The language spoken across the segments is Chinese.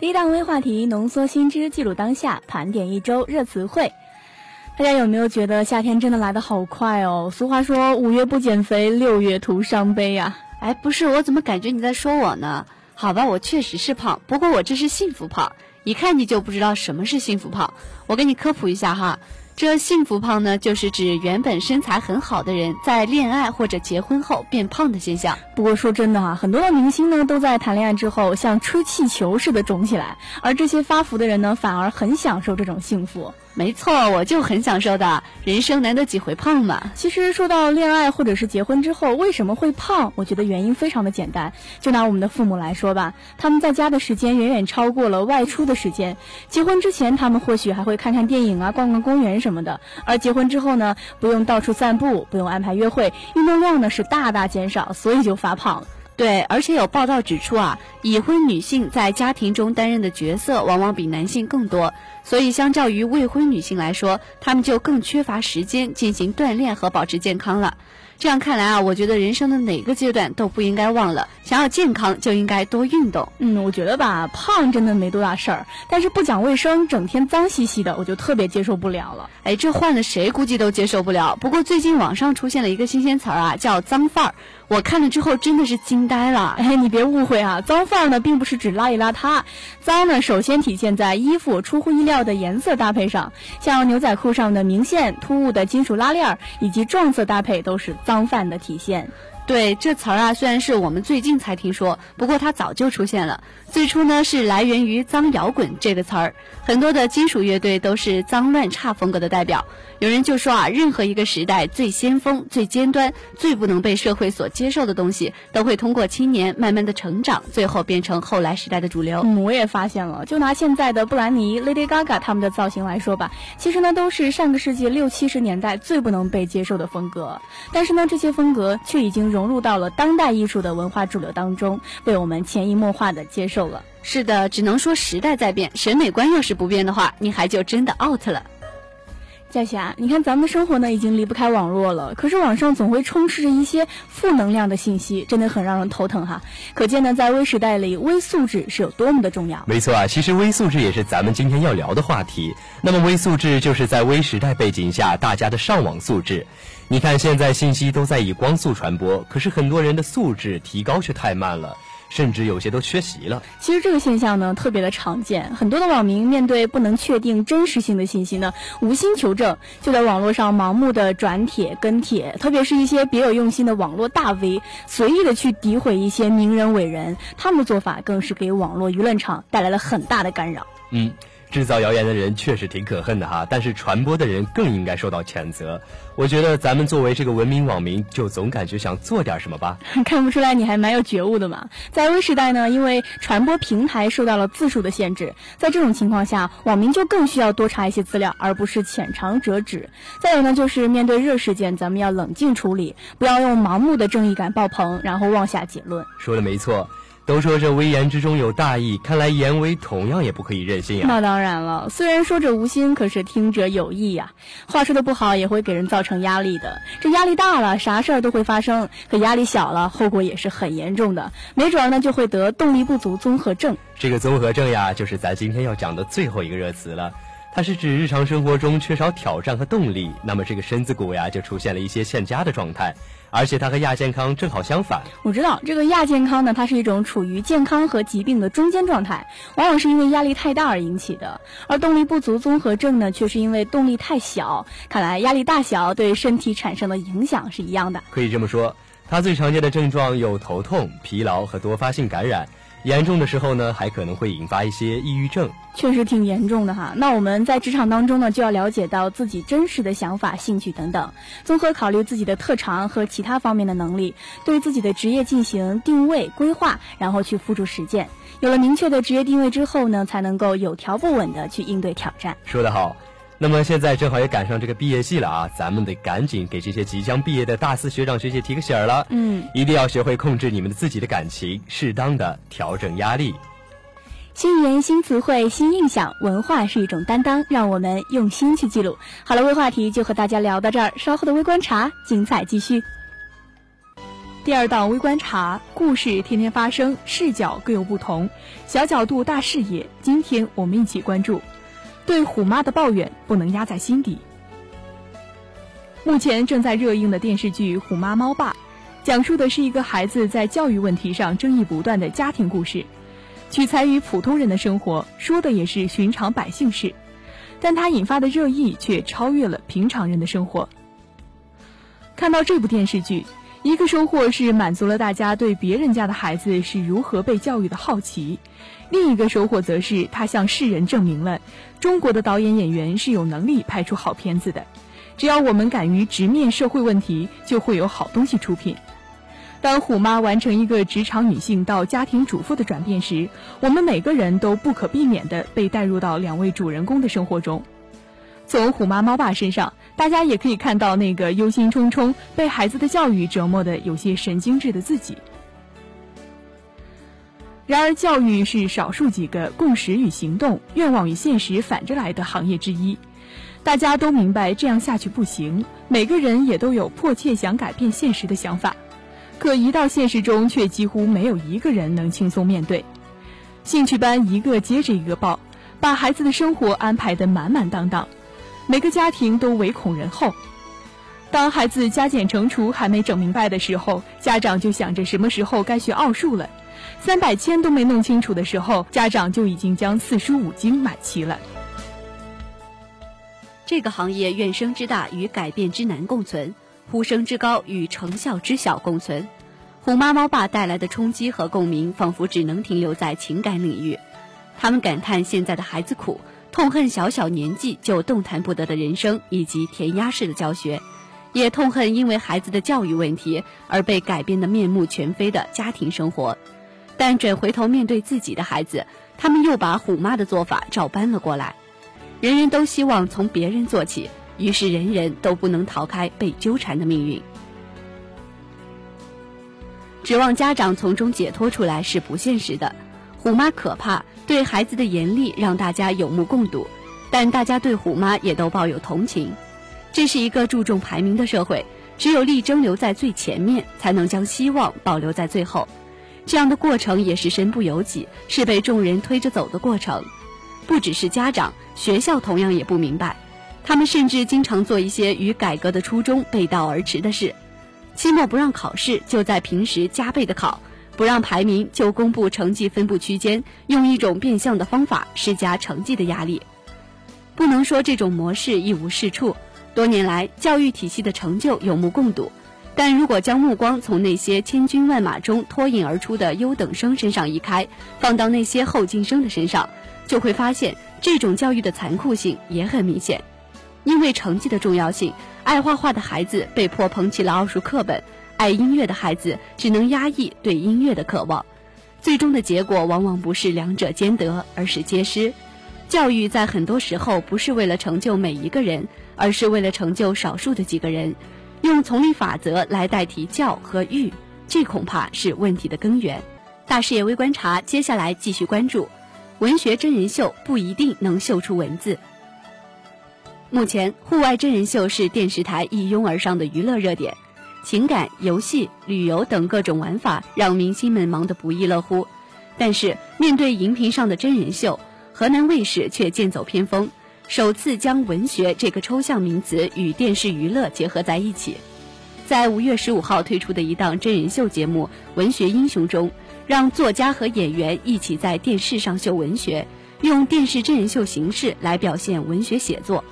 第一档微话题，浓缩新知，记录当下，盘点一周热词汇。大家有没有觉得夏天真的来得好快哦？俗话说五月不减肥，六月徒伤悲啊。哎，不是，我怎么感觉你在说我呢？好吧，我确实是胖，不过我这是幸福胖，一看你就不知道什么是幸福胖。我给你科普一下哈，这幸福胖呢，就是指原本身材很好的人在恋爱或者结婚后变胖的现象。不过说真的啊，很多的明星呢都在谈恋爱之后像吹气球似的肿起来，而这些发福的人呢反而很享受这种幸福。没错，我就很享受的，人生难得几回胖嘛。其实说到恋爱或者是结婚之后为什么会胖，我觉得原因非常的简单，就拿我们的父母来说吧，他们在家的时间远远超过了外出的时间。结婚之前他们或许还会看看电影啊，逛逛公园什么的，而结婚之后呢，不用到处散步，不用安排约会，运动量呢是大大减少，所以就发胖了。对，而且有报道指出啊，已婚女性在家庭中担任的角色往往比男性更多，所以相较于未婚女性来说，她们就更缺乏时间进行锻炼和保持健康了。这样看来啊，我觉得人生的哪个阶段都不应该忘了，想要健康就应该多运动。我觉得吧，胖真的没多大事儿，但是不讲卫生，整天脏兮兮的，我就特别接受不了了。哎，这换了谁估计都接受不了。不过最近网上出现了一个新鲜词啊，叫脏范儿。我看了之后真的是惊呆了。哎，你别误会啊，脏范儿呢并不是指邋里邋遢，脏呢首先体现在衣服出乎意料的颜色搭配上，像牛仔裤上的明线、突兀的金属拉链以及撞色搭配都是脏范的体现。对，这词儿啊虽然是我们最近才听说，不过它早就出现了。最初呢是来源于脏摇滚这个词儿，很多的金属乐队都是脏乱差风格的代表。有人就说啊，任何一个时代最先锋、最尖端、最不能被社会所接受的东西，都会通过青年慢慢的成长，最后变成后来时代的主流。我也发现了，就拿现在的布兰妮、Lady Gaga 他们的造型来说吧，其实呢都是上个世纪60、70年代最不能被接受的风格，但是呢这些风格却已经融入到了当代艺术的文化主流当中，被我们潜移默化的接受了。是的，只能说时代在变，审美观要是不变的话，你还就真的 out 了。佳霞，你看咱们的生活呢已经离不开网络了，可是网上总会充斥着一些负能量的信息，真的很让人头疼哈。可见呢，在微时代里，微素质是有多么的重要。没错啊，其实微素质也是咱们今天要聊的话题。那么微素质就是在微时代背景下大家的上网素质。你看现在信息都在以光速传播，可是很多人的素质提高却太慢了，甚至有些都缺席了。其实这个现象呢特别的常见，很多的网民面对不能确定真实性的信息呢，无心求证，就在网络上盲目的转帖跟帖，特别是一些别有用心的网络大 V 随意的去诋毁一些名人伟人，他们的做法更是给网络舆论场带来了很大的干扰。制造谣言的人确实挺可恨的哈，但是传播的人更应该受到谴责。我觉得咱们作为这个文明网民，就总感觉想做点什么吧。看不出来你还蛮有觉悟的嘛。在微时代呢，因为传播平台受到了字数的限制，在这种情况下，网民就更需要多查一些资料，而不是浅尝辄止。再有呢，就是面对热事件，咱们要冷静处理，不要用盲目的正义感爆棚，然后妄下结论。说的没错。都说这微言之中有大义，看来言微同样也不可以任性啊。那当然了，虽然说者无心，可是听者有意啊。话说的不好也会给人造成压力的，这压力大了啥事儿都会发生，可压力小了后果也是很严重的，没准儿呢就会得动力不足综合症。这个综合症呀，就是咱今天要讲的最后一个热词了。它是指日常生活中缺少挑战和动力，那么这个身子骨呀就出现了一些欠佳的状态，而且它和亚健康正好相反。我知道这个亚健康呢，它是一种处于健康和疾病的中间状态，往往是因为压力太大而引起的，而动力不足综合症呢，却是因为动力太小。看来压力大小对身体产生的影响是一样的。可以这么说，它最常见的症状有头痛、疲劳和多发性感染，严重的时候呢，还可能会引发一些抑郁症。确实挺严重的哈。那我们在职场当中呢，就要了解到自己真实的想法、兴趣等等，综合考虑自己的特长和其他方面的能力，对自己的职业进行定位、规划，然后去付诸实践。有了明确的职业定位之后呢，才能够有条不紊的去应对挑战。说得好。那么现在正好也赶上这个毕业季了啊，咱们得赶紧给这些即将毕业的大四学长学姐提个醒儿了。一定要学会控制你们的自己的感情，适当的调整压力。新语言、新词汇、新印象，文化是一种担当，让我们用心去记录。好了，微话题就和大家聊到这儿，稍后的微观察精彩继续。第二档微观察，故事天天发生，视角各有不同，小角度大视野。今天我们一起关注，对虎妈的抱怨不能压在心底。目前正在热映的电视剧《虎妈猫爸》，讲述的是一个孩子在教育问题上争议不断的家庭故事，取材于普通人的生活，说的也是寻常百姓事，但它引发的热议却超越了平常人的生活。看到这部电视剧，一个收获是满足了大家对别人家的孩子是如何被教育的好奇，另一个收获则是他向世人证明了中国的导演演员是有能力拍出好片子的，只要我们敢于直面社会问题，就会有好东西出品。当虎妈完成一个职场女性到家庭主妇的转变时，我们每个人都不可避免地被带入到两位主人公的生活中。从虎妈猫爸身上，大家也可以看到那个忧心忡忡被孩子的教育折磨的有些神经质的自己。然而，教育是少数几个共识与行动、愿望与现实反着来的行业之一。大家都明白这样下去不行，每个人也都有迫切想改变现实的想法，可一到现实中却几乎没有一个人能轻松面对。兴趣班一个接着一个报，把孩子的生活安排得满满当当，每个家庭都唯恐人后。当孩子加减乘除还没整明白的时候，家长就想着什么时候该学奥数了，300、1000都没弄清楚的时候，家长就已经将4书5经买齐了。这个行业怨声之大与改变之难共存，呼声之高与成效之小共存。虎妈猫爸带来的冲击和共鸣仿佛只能停留在情感领域，他们感叹现在的孩子苦，痛恨小小年纪就动弹不得的人生以及填鸭式的教学，也痛恨因为孩子的教育问题而被改变得面目全非的家庭生活。但转回头面对自己的孩子，他们又把虎妈的做法照搬了过来。人人都希望从别人做起，于是人人都不能逃开被纠缠的命运。指望家长从中解脱出来是不现实的。虎妈可怕，对孩子的严厉让大家有目共睹，但大家对虎妈也都抱有同情。这是一个注重排名的社会，只有力争留在最前面，才能将希望保留在最后。这样的过程也是身不由己，是被众人推着走的过程。不只是家长，学校同样也不明白，他们甚至经常做一些与改革的初衷背道而驰的事。期末不让考试，就在平时加倍的考；不让排名，就公布成绩分布区间，用一种变相的方法施加成绩的压力。不能说这种模式一无是处，多年来教育体系的成就有目共睹，但如果将目光从那些千军万马中脱颖而出的优等生身上移开，放到那些后进生的身上，就会发现这种教育的残酷性也很明显。因为成绩的重要性，爱画画的孩子被迫捧起了奥数课本，爱音乐的孩子只能压抑对音乐的渴望，最终的结果往往不是两者兼得，而是皆失。教育在很多时候不是为了成就每一个人，而是为了成就少数的几个人。用丛林法则来代替教和育，这恐怕是问题的根源。大视野微观察，接下来继续关注文学真人秀不一定能秀出文字。目前户外真人秀是电视台一拥而上的娱乐热点，情感、游戏、旅游等各种玩法让明星们忙得不亦乐乎。但是面对荧屏上的真人秀，河南卫视却剑走偏锋，首次将文学这个抽象名词与电视娱乐结合在一起。在5月15号推出的一档真人秀节目《文学英雄》中，让作家和演员一起在电视上秀文学，用电视真人秀形式来表现文学写作。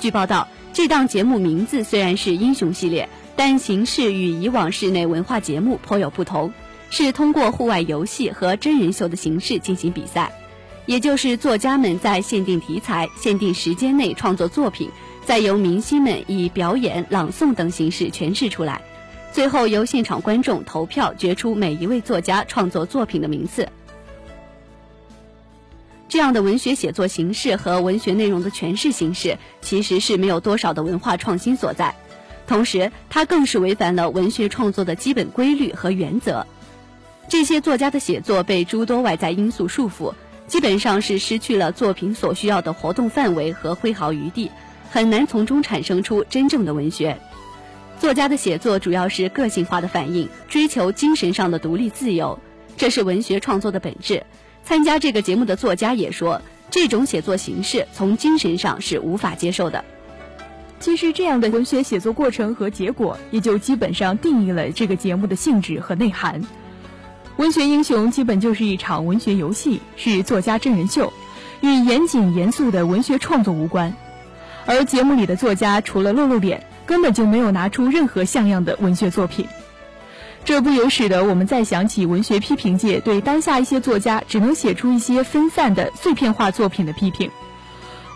据报道，这档节目名字虽然是英雄系列，但形式与以往室内文化节目颇有不同，是通过户外游戏和真人秀的形式进行比赛。也就是作家们在限定题材、限定时间内创作作品，再由明星们以表演、朗诵等形式诠释出来，最后由现场观众投票决出每一位作家创作作品的名次。这样的文学写作形式和文学内容的诠释形式其实是没有多少的文化创新所在，同时它更是违反了文学创作的基本规律和原则。这些作家的写作被诸多外在因素束缚，基本上是失去了作品所需要的活动范围和挥毫余地，很难从中产生出真正的文学。作家的写作主要是个性化的反映，追求精神上的独立自由，这是文学创作的本质。参加这个节目的作家也说，这种写作形式从精神上是无法接受的。其实这样的文学写作过程和结果，也就基本上定义了这个节目的性质和内涵。文学英雄基本就是一场文学游戏，是作家真人秀，与严谨严肃的文学创作无关。而节目里的作家除了露脸，根本就没有拿出任何像样的文学作品。这不由使得我们再想起文学批评界对当下一些作家只能写出一些分散的碎片化作品的批评。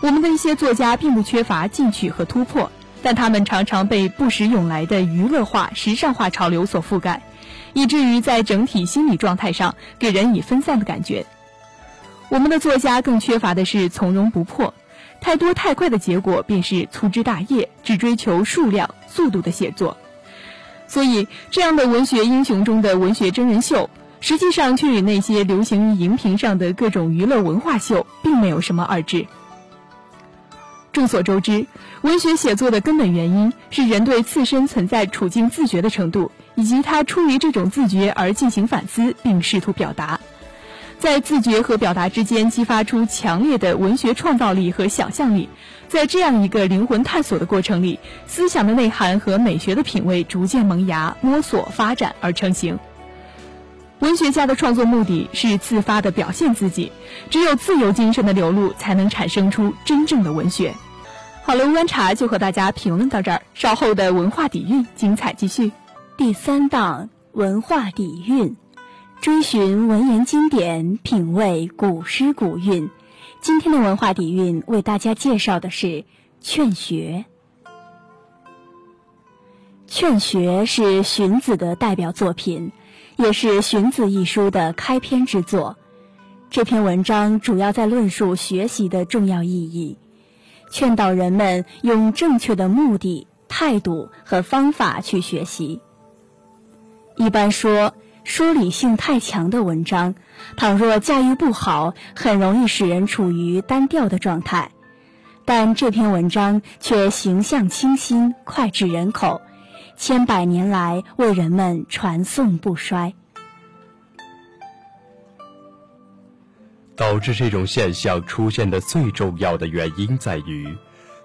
我们的一些作家并不缺乏进取和突破，但他们常常被不时涌来的娱乐化、时尚化潮流所覆盖，以至于在整体心理状态上给人以分散的感觉。我们的作家更缺乏的是从容不迫，太多太快的结果便是粗枝大叶，只追求数量、速度的写作。所以这样的文学英雄中的文学真人秀，实际上却与那些流行于荧屏上的各种娱乐文化秀并没有什么二致。众所周知，文学写作的根本原因是人对自身存在处境自觉的程度，以及他出于这种自觉而进行反思并试图表达。在自觉和表达之间激发出强烈的文学创造力和想象力，在这样一个灵魂探索的过程里，思想的内涵和美学的品味逐渐萌芽、摸索、发展而成型。文学家的创作目的是自发地表现自己，只有自由精神的流露，才能产生出真正的文学。好了，无关茶就和大家评论到这儿，稍后的文化底蕴精彩继续。第三档文化底蕴，追寻文言经典，品味古诗古韵。今天的文化底蕴为大家介绍的是《劝学》。《劝学》是荀子的代表作品，也是《荀子》一书的开篇之作。这篇文章主要在论述学习的重要意义，劝导人们用正确的目的、态度和方法去学习。一般说，说理性太强的文章，倘若驾驭不好，很容易使人处于单调的状态。但这篇文章却形象清新，脍炙人口，千百年来为人们传颂不衰。导致这种现象出现的最重要的原因在于，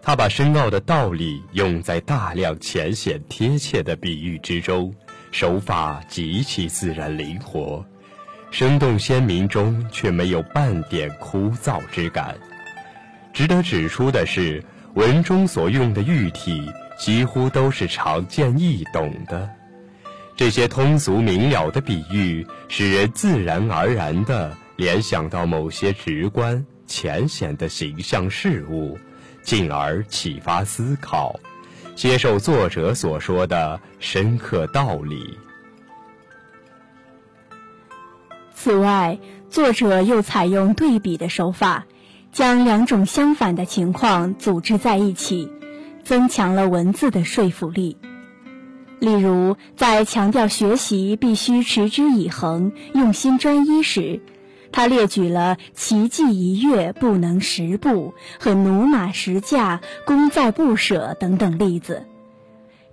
他把深奥的道理用在大量浅显贴切的比喻之中，手法极其自然灵活，生动鲜明中却没有半点枯燥之感。值得指出的是，文中所用的喻体几乎都是常见易懂的，这些通俗明了的比喻使人自然而然地联想到某些直观浅显的形象事物，进而启发思考，接受作者所说的深刻道理。此外，作者又采用对比的手法，将两种相反的情况组织在一起，增强了文字的说服力。例如，在强调学习必须持之以恒、用心专一时，他列举了奇迹一跃不能十步和驽马十驾功在不舍等等例子。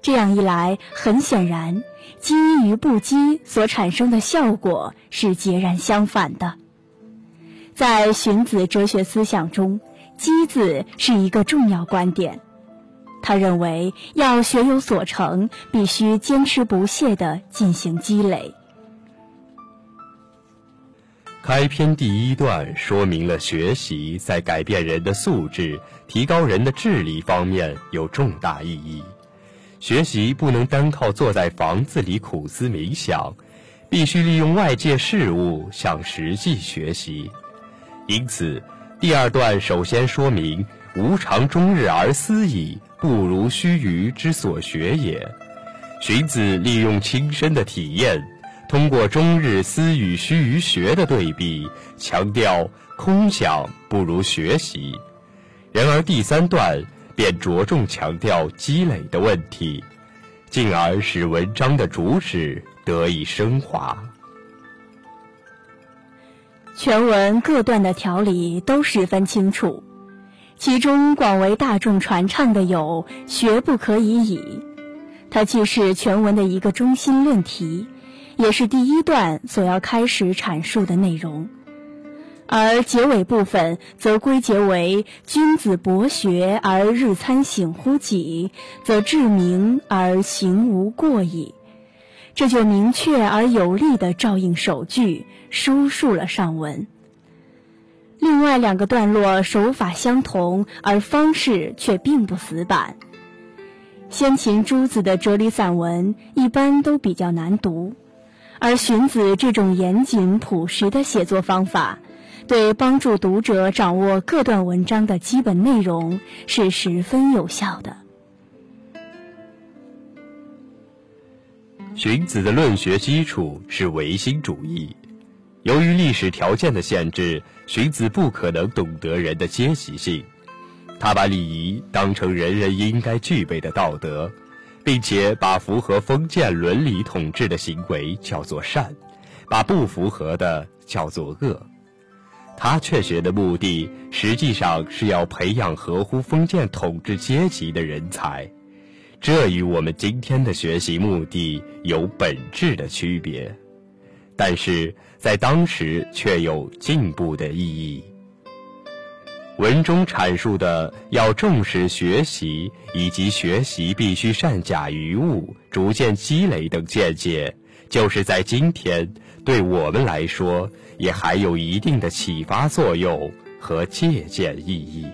这样一来，很显然积与不积所产生的效果是截然相反的。在荀子哲学思想中，积字是一个重要观点，他认为要学有所成，必须坚持不懈地进行积累。开篇第一段说明了学习在改变人的素质、提高人的智力方面有重大意义。学习不能单靠坐在房子里苦思冥想，必须利用外界事物向实际学习。因此，第二段首先说明“吾尝终日而思矣，不如须臾之所学也”。荀子利用亲身的体验，通过终日思与须臾学的对比，强调空想不如学习。然而第三段便着重强调积累的问题，进而使文章的主旨得以升华。全文各段的条理都十分清楚，其中广为大众传唱的有“学不可以已”，它既是全文的一个中心论题，也是第一段所要开始阐述的内容。而结尾部分则归结为君子博学而日参省乎己，则至明而行无过矣。这就明确而有力地照应首句，输述了上文。另外两个段落手法相同，而方式却并不死板。先秦诸子的哲理散文一般都比较难读，而荀子这种严谨朴实的写作方法，对帮助读者掌握各段文章的基本内容是十分有效的。荀子的论学基础是唯心主义，由于历史条件的限制，荀子不可能懂得人的阶级性，他把礼仪当成人人应该具备的道德，并且把符合封建伦理统治的行为叫做善，把不符合的叫做恶。他劝学的目的实际上是要培养合乎封建统治阶级的人才，这与我们今天的学习目的有本质的区别，但是在当时却有进步的意义。文中阐述的要重视学习，以及学习必须善假于物，逐渐积累等见解，就是在今天对我们来说也还有一定的启发作用和借鉴意义。